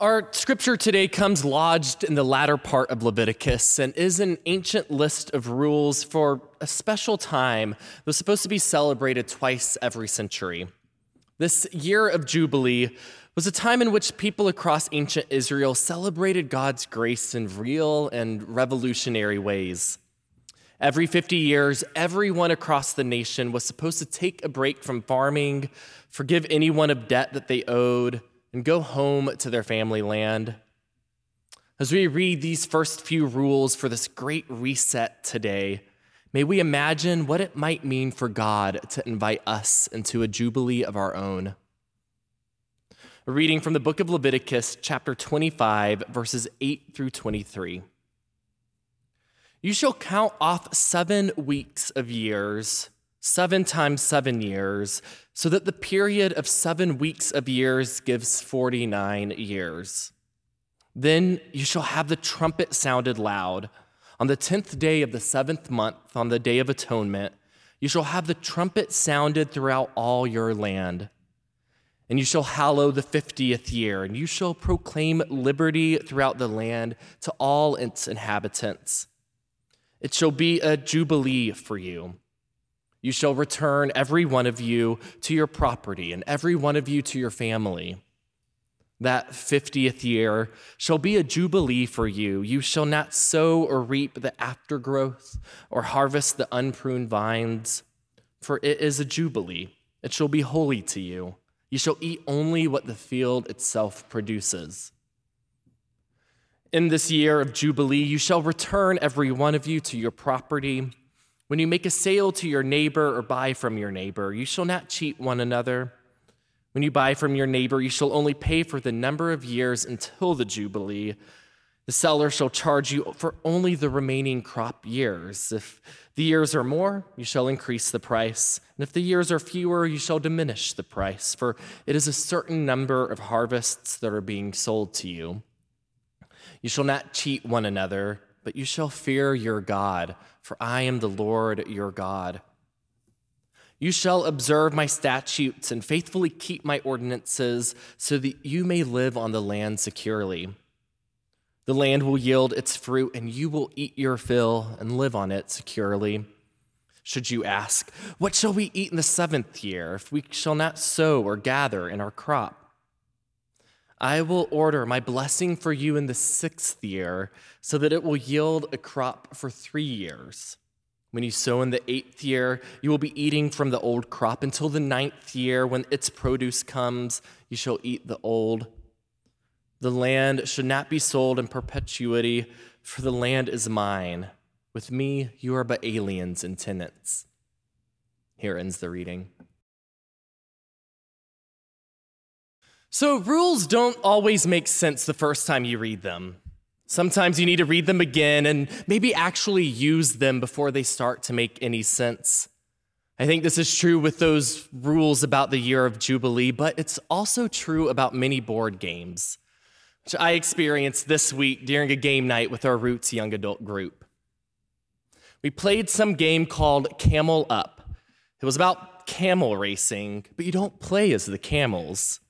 Our scripture today comes lodged in the latter part of Leviticus and is an ancient list of rules for a special time that was supposed to be celebrated twice every century. This year of Jubilee was a time in which people across ancient Israel celebrated God's grace in real and revolutionary ways. Every 50 years, everyone across the nation was supposed to take a break from farming, forgive anyone of debt that they owed, and go home to their family land. As we read these first few rules for this great reset today, may we imagine what it might mean for God to invite us into a jubilee of our own. A reading from the book of Leviticus, chapter 25, verses 8 through 23. You shall count off 7 weeks of years, 7 times 7 years, so that the period of 7 weeks of years gives 49 years. Then you shall have the trumpet sounded loud. On the 10th day of the 7th month, on the Day of Atonement, you shall have the trumpet sounded throughout all your land. And you shall hallow the 50th year, and you shall proclaim liberty throughout the land to all its inhabitants. It shall be a jubilee for you. You shall return every one of you to your property and every one of you to your family. That 50th year shall be a jubilee for you. You shall not sow or reap the aftergrowth or harvest the unpruned vines, for it is a jubilee. It shall be holy to you. You shall eat only what the field itself produces. In this year of jubilee, you shall return every one of you to your property. When you make a sale to your neighbor or buy from your neighbor, you shall not cheat one another. When you buy from your neighbor, you shall only pay for the number of years until the Jubilee. The seller shall charge you for only the remaining crop years. If the years are more, you shall increase the price. And if the years are fewer, you shall diminish the price, for it is a certain number of harvests that are being sold to you. You shall not cheat one another, but you shall fear your God, for I am the Lord your God. You shall observe my statutes and faithfully keep my ordinances so that you may live on the land securely. The land will yield its fruit, and you will eat your fill and live on it securely. Should you ask, what shall we eat in the 7th year, if we shall not sow or gather in our crop? I will order my blessing for you in the 6th year, so that it will yield a crop for 3 years. When you sow in the 8th year, you will be eating from the old crop until the 9th year. When its produce comes, you shall eat the old. The land should not be sold in perpetuity, for the land is mine. With me, you are but aliens and tenants. Here ends the reading. So rules don't always make sense the first time you read them. Sometimes you need to read them again and maybe actually use them before they start to make any sense. I think this is true with those rules about the year of Jubilee, but it's also true about many board games, which I experienced this week during a game night with our Roots young adult group. We played some game called Camel Up. It was about camel racing, but you don't play as the camels.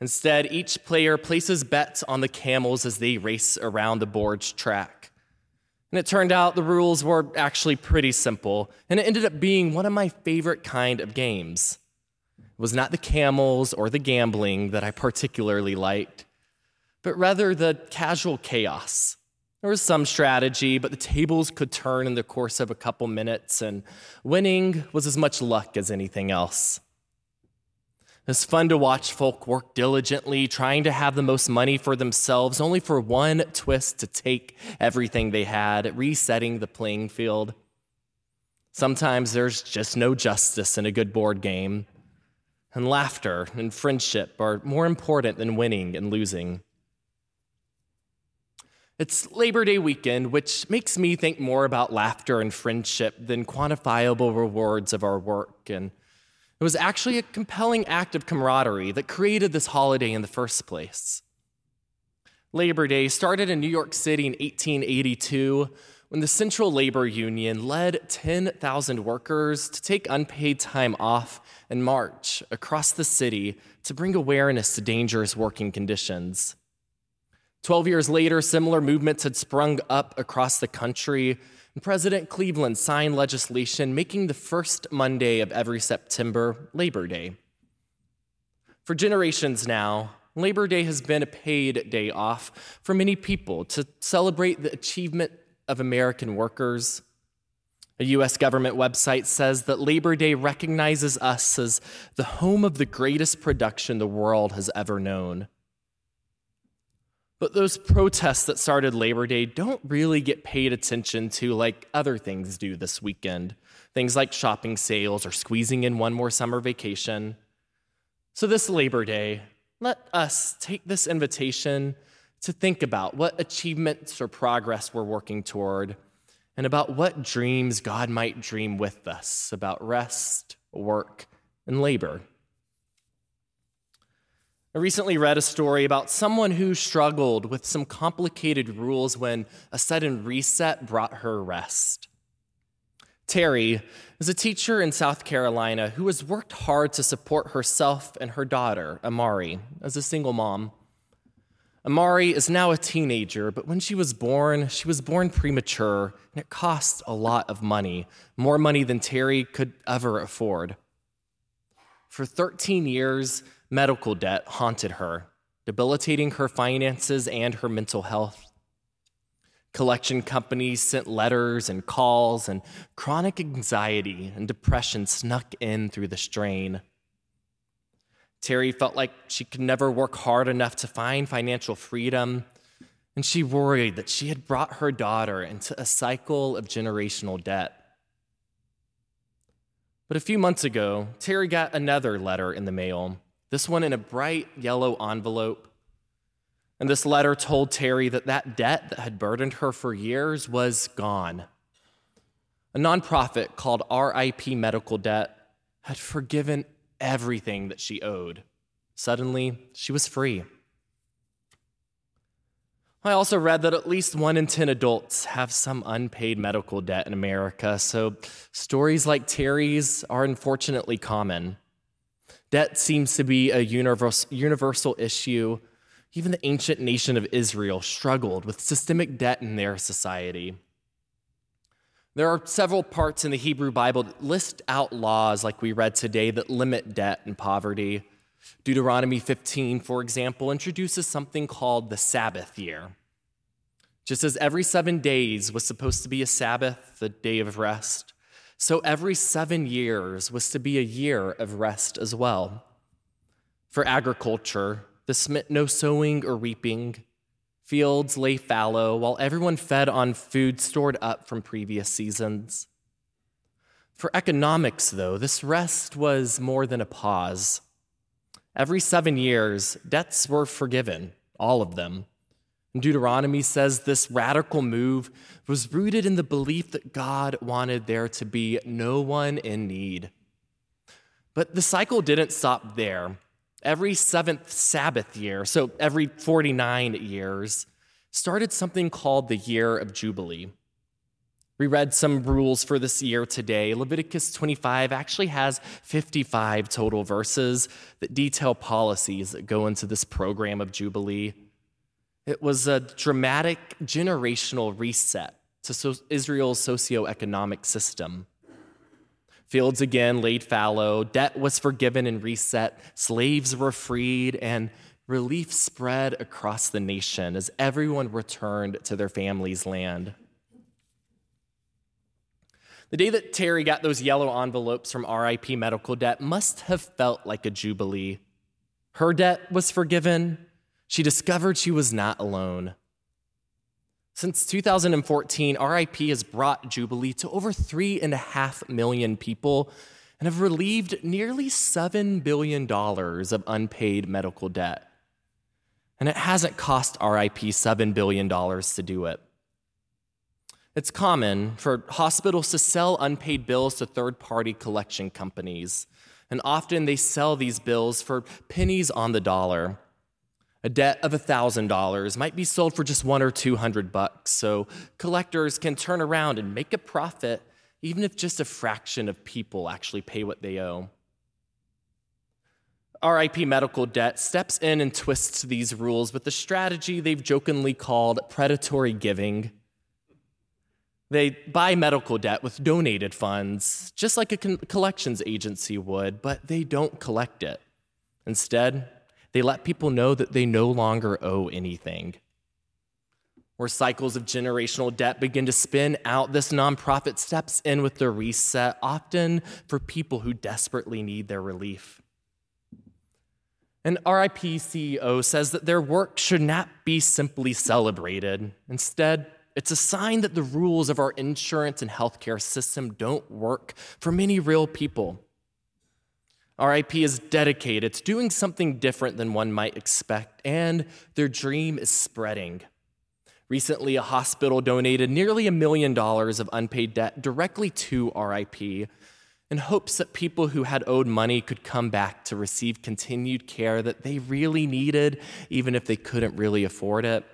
Instead, each player places bets on the camels as they race around the board's track. And it turned out the rules were actually pretty simple, and it ended up being one of my favorite kind of games. It was not the camels or the gambling that I particularly liked, but rather the casual chaos. There was some strategy, but the tables could turn in the course of a couple minutes, and winning was as much luck as anything else. It's fun to watch folk work diligently, trying to have the most money for themselves, only for one twist to take everything they had, resetting the playing field. Sometimes there's just no justice in a good board game, and laughter and friendship are more important than winning and losing. It's Labor Day weekend, which makes me think more about laughter and friendship than quantifiable rewards of our work, and it was actually a compelling act of camaraderie that created this holiday in the first place. Labor Day started in New York City in 1882 when the Central Labor Union led 10,000 workers to take unpaid time off and march across the city to bring awareness to dangerous working conditions. 12 years later, similar movements had sprung up across the country, and President Cleveland signed legislation making the first Monday of every September Labor Day. For generations now, Labor Day has been a paid day off for many people to celebrate the achievement of American workers. A U.S. government website says that Labor Day recognizes us as the home of the greatest production the world has ever known. But those protests that started Labor Day don't really get paid attention to like other things do this weekend. Things like shopping sales or squeezing in one more summer vacation. So this Labor Day, let us take this invitation to think about what achievements or progress we're working toward, and about what dreams God might dream with us about rest, work, and labor. I recently read a story about someone who struggled with some complicated rules when a sudden reset brought her rest. Terry is a teacher in South Carolina who has worked hard to support herself and her daughter, Amari, as a single mom. Amari is now a teenager, but when she was born premature, and it cost a lot of money, more money than Terry could ever afford. For 13 years, medical debt haunted her, debilitating her finances and her mental health. Collection companies sent letters and calls, and chronic anxiety and depression snuck in through the strain. Terry felt like she could never work hard enough to find financial freedom, and she worried that she had brought her daughter into a cycle of generational debt. But a few months ago, Terry got another letter in the mail, this one in a bright yellow envelope. And this letter told Terry that that debt that had burdened her for years was gone. A nonprofit called RIP Medical Debt had forgiven everything that she owed. Suddenly, she was free. I also read that at least 1 in 10 adults have some unpaid medical debt in America, so stories like Terry's are unfortunately common. Debt seems to be a universal issue. Even the ancient nation of Israel struggled with systemic debt in their society. There are several parts in the Hebrew Bible that list out laws, like we read today, that limit debt and poverty. Deuteronomy 15, for example, introduces something called the Sabbath year. Just as every 7 days was supposed to be a Sabbath, the day of rest, so every 7 years was to be a year of rest as well. For agriculture, this meant no sowing or reaping. Fields lay fallow while everyone fed on food stored up from previous seasons. For economics, though, this rest was more than a pause. Every 7 years, debts were forgiven, all of them. And Deuteronomy says this radical move was rooted in the belief that God wanted there to be no one in need. But the cycle didn't stop there. Every 7th Sabbath year, so every 49 years, started something called the Year of Jubilee. We read some rules for this year today. Leviticus 25 actually has 55 total verses that detail policies that go into this program of Jubilee. It was a dramatic generational reset to Israel's socioeconomic system. Fields again laid fallow, debt was forgiven and reset, slaves were freed, and relief spread across the nation as everyone returned to their family's land. The day that Terry got those yellow envelopes from RIP Medical Debt must have felt like a jubilee. Her debt was forgiven. She discovered she was not alone. Since 2014, RIP has brought Jubilee to over 3.5 million people and have relieved nearly $7 billion of unpaid medical debt. And it hasn't cost RIP $7 billion to do it. It's common for hospitals to sell unpaid bills to third-party collection companies, and often they sell these bills for pennies on the dollar. A debt of $1,000 might be sold for just $100 or $200, so collectors can turn around and make a profit, even if just a fraction of people actually pay what they owe. RIP Medical Debt steps in and twists these rules with the strategy they've jokingly called predatory giving. They buy medical debt with donated funds, just like a collections agency would, but they don't collect it. Instead, they let people know that they no longer owe anything. Where cycles of generational debt begin to spin out, this nonprofit steps in with the reset, often for people who desperately need their relief. An RIP CEO says that their work should not be simply celebrated. Instead, it's a sign that the rules of our insurance and healthcare system don't work for many real people. RIP is dedicated to doing something different than one might expect, and their dream is spreading. Recently, a hospital donated nearly $1 million of unpaid debt directly to RIP, in hopes that people who had owed money could come back to receive continued care that they really needed, even if they couldn't really afford it.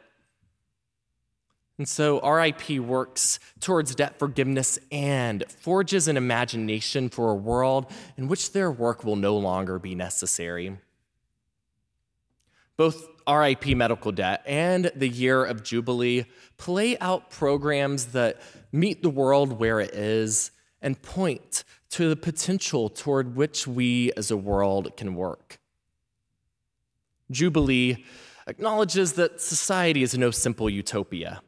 And so RIP works towards debt forgiveness and forges an imagination for a world in which their work will no longer be necessary. Both RIP Medical Debt and the Year of Jubilee play out programs that meet the world where it is and point to the potential toward which we as a world can work. Jubilee acknowledges that society is no simple utopia.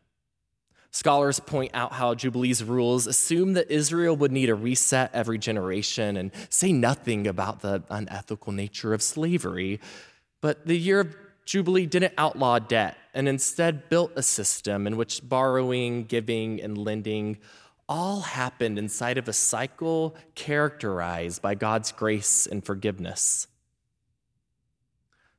Scholars point out how Jubilee's rules assume that Israel would need a reset every generation and say nothing about the unethical nature of slavery. But the Year of Jubilee didn't outlaw debt and instead built a system in which borrowing, giving, and lending all happened inside of a cycle characterized by God's grace and forgiveness.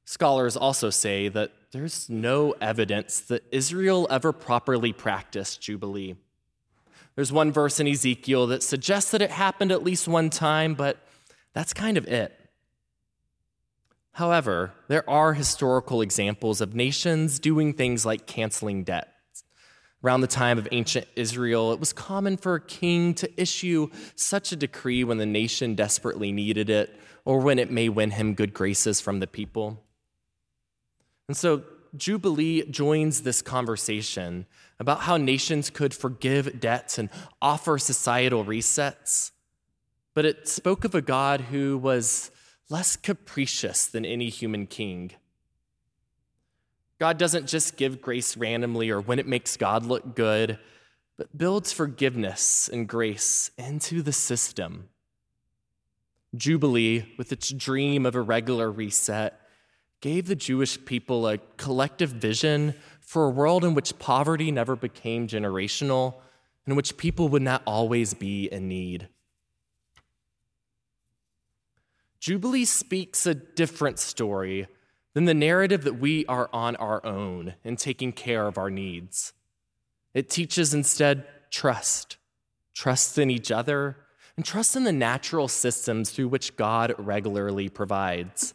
Scholars also say that there's no evidence that Israel ever properly practiced Jubilee. There's one verse in Ezekiel that suggests that it happened at least one time, but that's kind of it. However, there are historical examples of nations doing things like canceling debt. Around the time of ancient Israel, it was common for a king to issue such a decree when the nation desperately needed it, or when it may win him good graces from the people. And so Jubilee joins this conversation about how nations could forgive debts and offer societal resets. But it spoke of a God who was less capricious than any human king. God doesn't just give grace randomly or when it makes God look good, but builds forgiveness and grace into the system. Jubilee, with its dream of a regular reset, gave the Jewish people a collective vision for a world in which poverty never became generational, in which people would not always be in need. Jubilee speaks a different story than the narrative that we are on our own in taking care of our needs. It teaches instead trust in each other, and trust in the natural systems through which God regularly provides.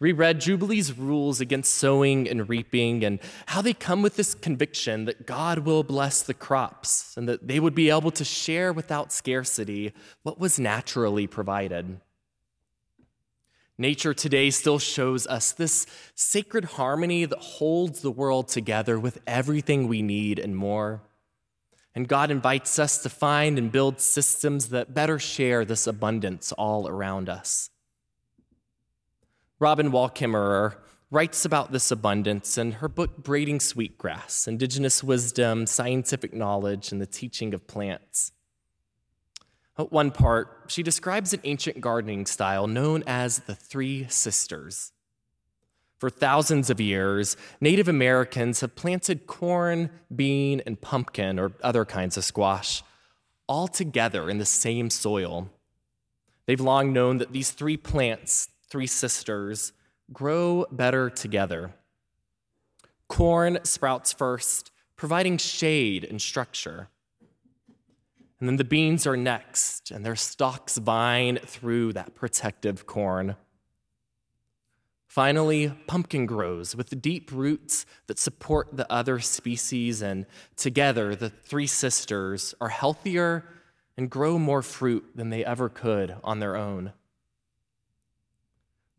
Reread Jubilee's rules against sowing and reaping and how they come with this conviction that God will bless the crops and that they would be able to share without scarcity what was naturally provided. Nature today still shows us this sacred harmony that holds the world together with everything we need and more. And God invites us to find and build systems that better share this abundance all around us. Robin Wall Kimmerer writes about this abundance in her book, Braiding Sweetgrass, Indigenous Wisdom, Scientific Knowledge, and the Teaching of Plants. At one part, she describes an ancient gardening style known as the Three Sisters. For thousands of years, Native Americans have planted corn, bean, and pumpkin, or other kinds of squash, all together in the same soil. They've long known that these three plants, three sisters, grow better together. Corn sprouts first, providing shade and structure. And then the beans are next, and their stalks vine through that protective corn. Finally, pumpkin grows with deep roots that support the other species, and together the three sisters are healthier and grow more fruit than they ever could on their own.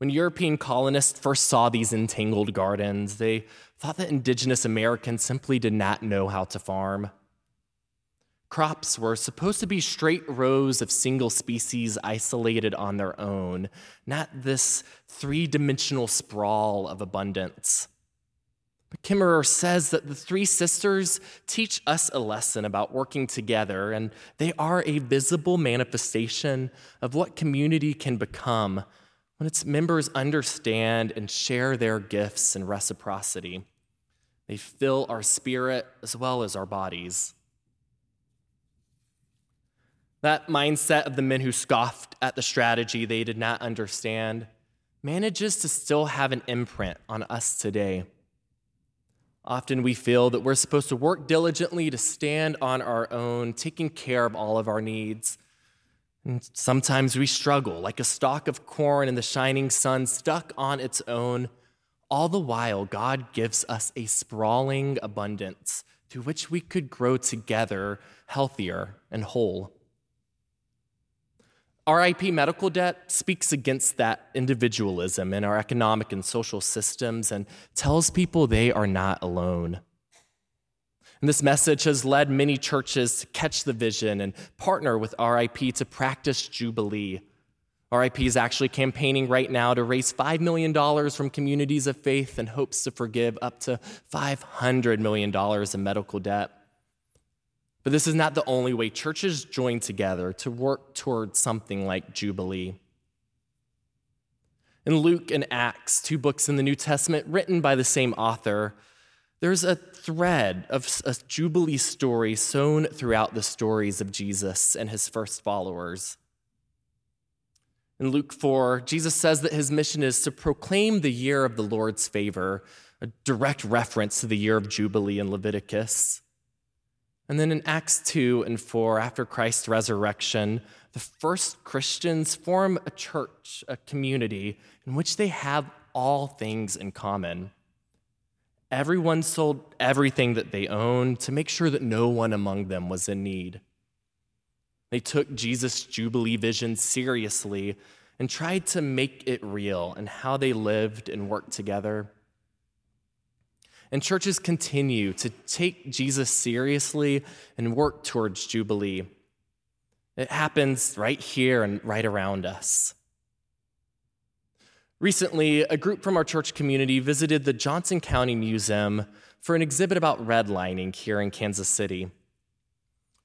When European colonists first saw these entangled gardens, they thought that indigenous Americans simply did not know how to farm. Crops were supposed to be straight rows of single species isolated on their own, not this three-dimensional sprawl of abundance. Kimmerer says that the Three Sisters teach us a lesson about working together, and they are a visible manifestation of what community can become when its members understand and share their gifts in reciprocity. They fill our spirit as well as our bodies. That mindset of the men who scoffed at the strategy they did not understand manages to still have an imprint on us today. Often we feel that we're supposed to work diligently to stand on our own, taking care of all of our needs. And sometimes we struggle, like a stalk of corn in the shining sun, stuck on its own. All the while, God gives us a sprawling abundance through which we could grow together, healthier and whole. RIP Medical Debt speaks against that individualism in our economic and social systems and tells people they are not alone. And this message has led many churches to catch the vision and partner with RIP to practice Jubilee. RIP is actually campaigning right now to raise $5 million from communities of faith and hopes to forgive up to $500 million in medical debt. But this is not the only way churches join together to work toward something like Jubilee. In Luke and Acts, two books in the New Testament written by the same author, there's a thread of a Jubilee story sewn throughout the stories of Jesus and his first followers. In Luke 4, Jesus says that his mission is to proclaim the year of the Lord's favor, a direct reference to the year of Jubilee in Leviticus. And then in Acts 2 and 4, after Christ's resurrection, the first Christians form a church, a community, in which they have all things in common. Everyone sold everything that they owned to make sure that no one among them was in need. They took Jesus' Jubilee vision seriously and tried to make it real in how they lived and worked together. And churches continue to take Jesus seriously and work towards Jubilee. It happens right here and right around us. Recently, a group from our church community visited the Johnson County Museum for an exhibit about redlining here in Kansas City.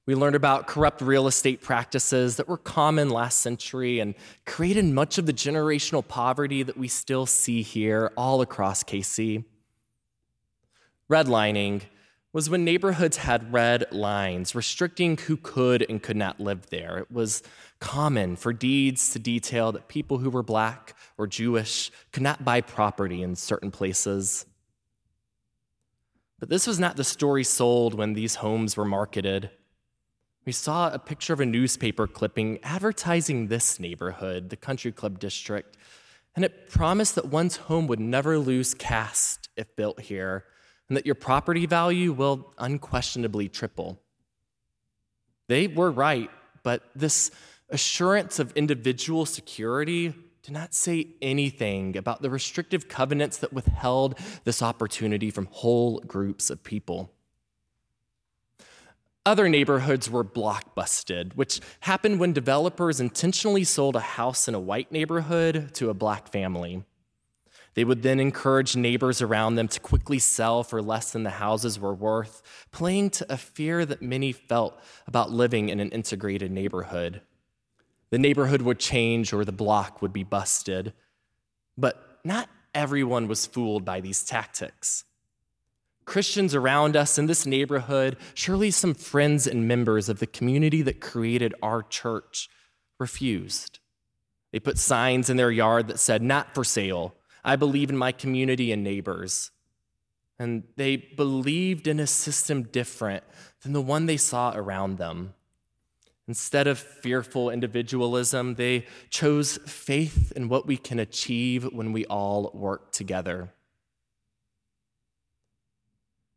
We learned about corrupt real estate practices that were common last century and created much of the generational poverty that we still see here all across KC. Redlining was when neighborhoods had red lines restricting who could and could not live there. It was common for deeds to detail that people who were Black or Jewish could not buy property in certain places. But this was not the story sold when these homes were marketed. We saw a picture of a newspaper clipping advertising this neighborhood, the Country Club District, and it promised that one's home would never lose caste if built here, and that your property value will unquestionably triple. They were right, but this assurance of individual security did not say anything about the restrictive covenants that withheld this opportunity from whole groups of people. Other neighborhoods were blockbusted, which happened when developers intentionally sold a house in a white neighborhood to a Black family. They would then encourage neighbors around them to quickly sell for less than the houses were worth, playing to a fear that many felt about living in an integrated neighborhood. The neighborhood would change or the block would be busted. But not everyone was fooled by these tactics. Christians around us in this neighborhood, surely some friends and members of the community that created our church, refused. They put signs in their yard that said, "Not for sale. I believe in my community and neighbors." And they believed in a system different than the one they saw around them. Instead of fearful individualism, they chose faith in what we can achieve when we all work together.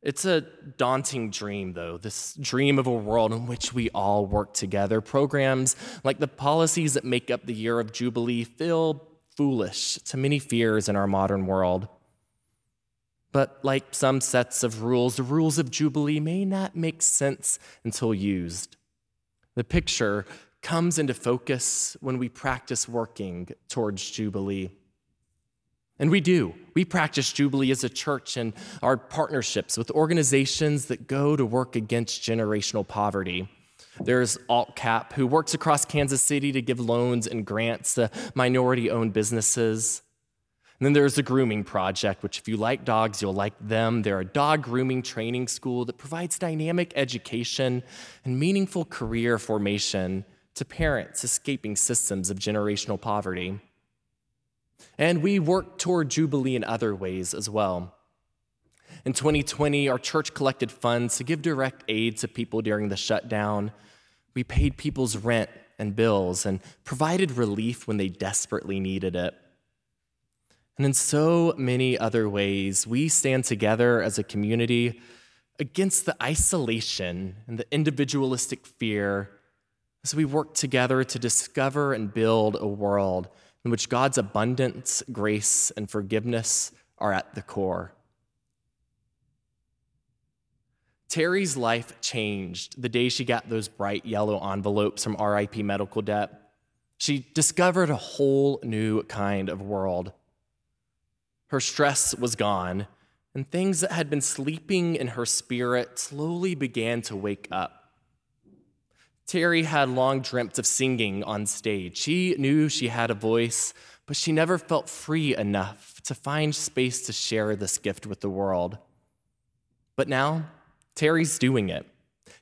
It's a daunting dream, though, this dream of a world in which we all work together. Programs like the policies that make up the year of Jubilee feel foolish to many fears in our modern world. But like some sets of rules, the rules of Jubilee may not make sense until used. The picture comes into focus when we practice working towards Jubilee. And we do. We practice Jubilee as a church in our partnerships with organizations that go to work against generational poverty. There's AltCap, who works across Kansas City to give loans and grants to minority-owned businesses. And then there's the Grooming Project, which if you like dogs, you'll like them. They're a dog grooming training school that provides dynamic education and meaningful career formation to parents escaping systems of generational poverty. And we work toward Jubilee in other ways as well. In 2020, our church collected funds to give direct aid to people during the shutdown. We paid people's rent and bills and provided relief when they desperately needed it. And in so many other ways, we stand together as a community against the isolation and the individualistic fear as we work together to discover and build a world in which God's abundance, grace, and forgiveness are at the core. Terry's life changed the day she got those bright yellow envelopes from RIP Medical Debt. She discovered a whole new kind of world. Her stress was gone, and things that had been sleeping in her spirit slowly began to wake up. Terry had long dreamt of singing on stage. She knew she had a voice, but she never felt free enough to find space to share this gift with the world. But now, Terry's doing it.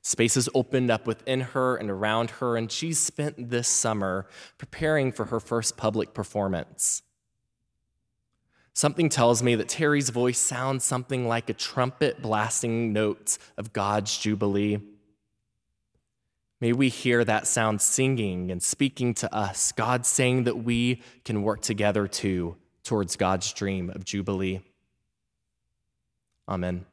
Spaces opened up within her and around her, and she spent this summer preparing for her first public performance. Something tells me that Terry's voice sounds something like a trumpet blasting notes of God's Jubilee. May we hear that sound singing and speaking to us, God saying that we can work together too towards God's dream of Jubilee. Amen.